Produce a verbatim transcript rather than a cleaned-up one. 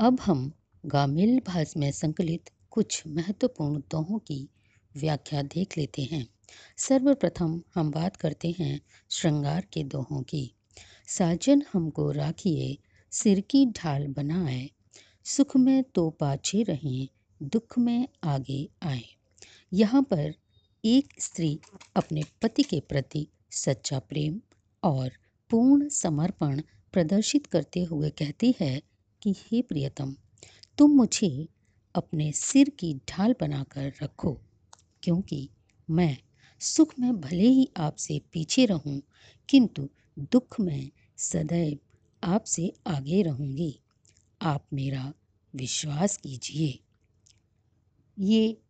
अब हम गामिल भास में संकलित कुछ महत्वपूर्ण दोहों की व्याख्या देख लेते हैं। सर्वप्रथम हम बात करते हैं श्रृंगार के दोहों की। साजन हमको राखिए, सिर की ढाल बनाए, सुख में तो पाछे रहें, दुख में आगे आए। यहाँ पर एक स्त्री अपने पति के प्रति सच्चा प्रेम और पूर्ण समर्पण प्रदर्शित करते हुए कहती है कि हे प्रियतम, तुम मुझे अपने सिर की ढाल बनाकर रखो, क्योंकि मैं सुख में भले ही आपसे पीछे रहूं, किंतु दुख में सदैव आपसे आगे रहूंगी। आप मेरा विश्वास कीजिए। ये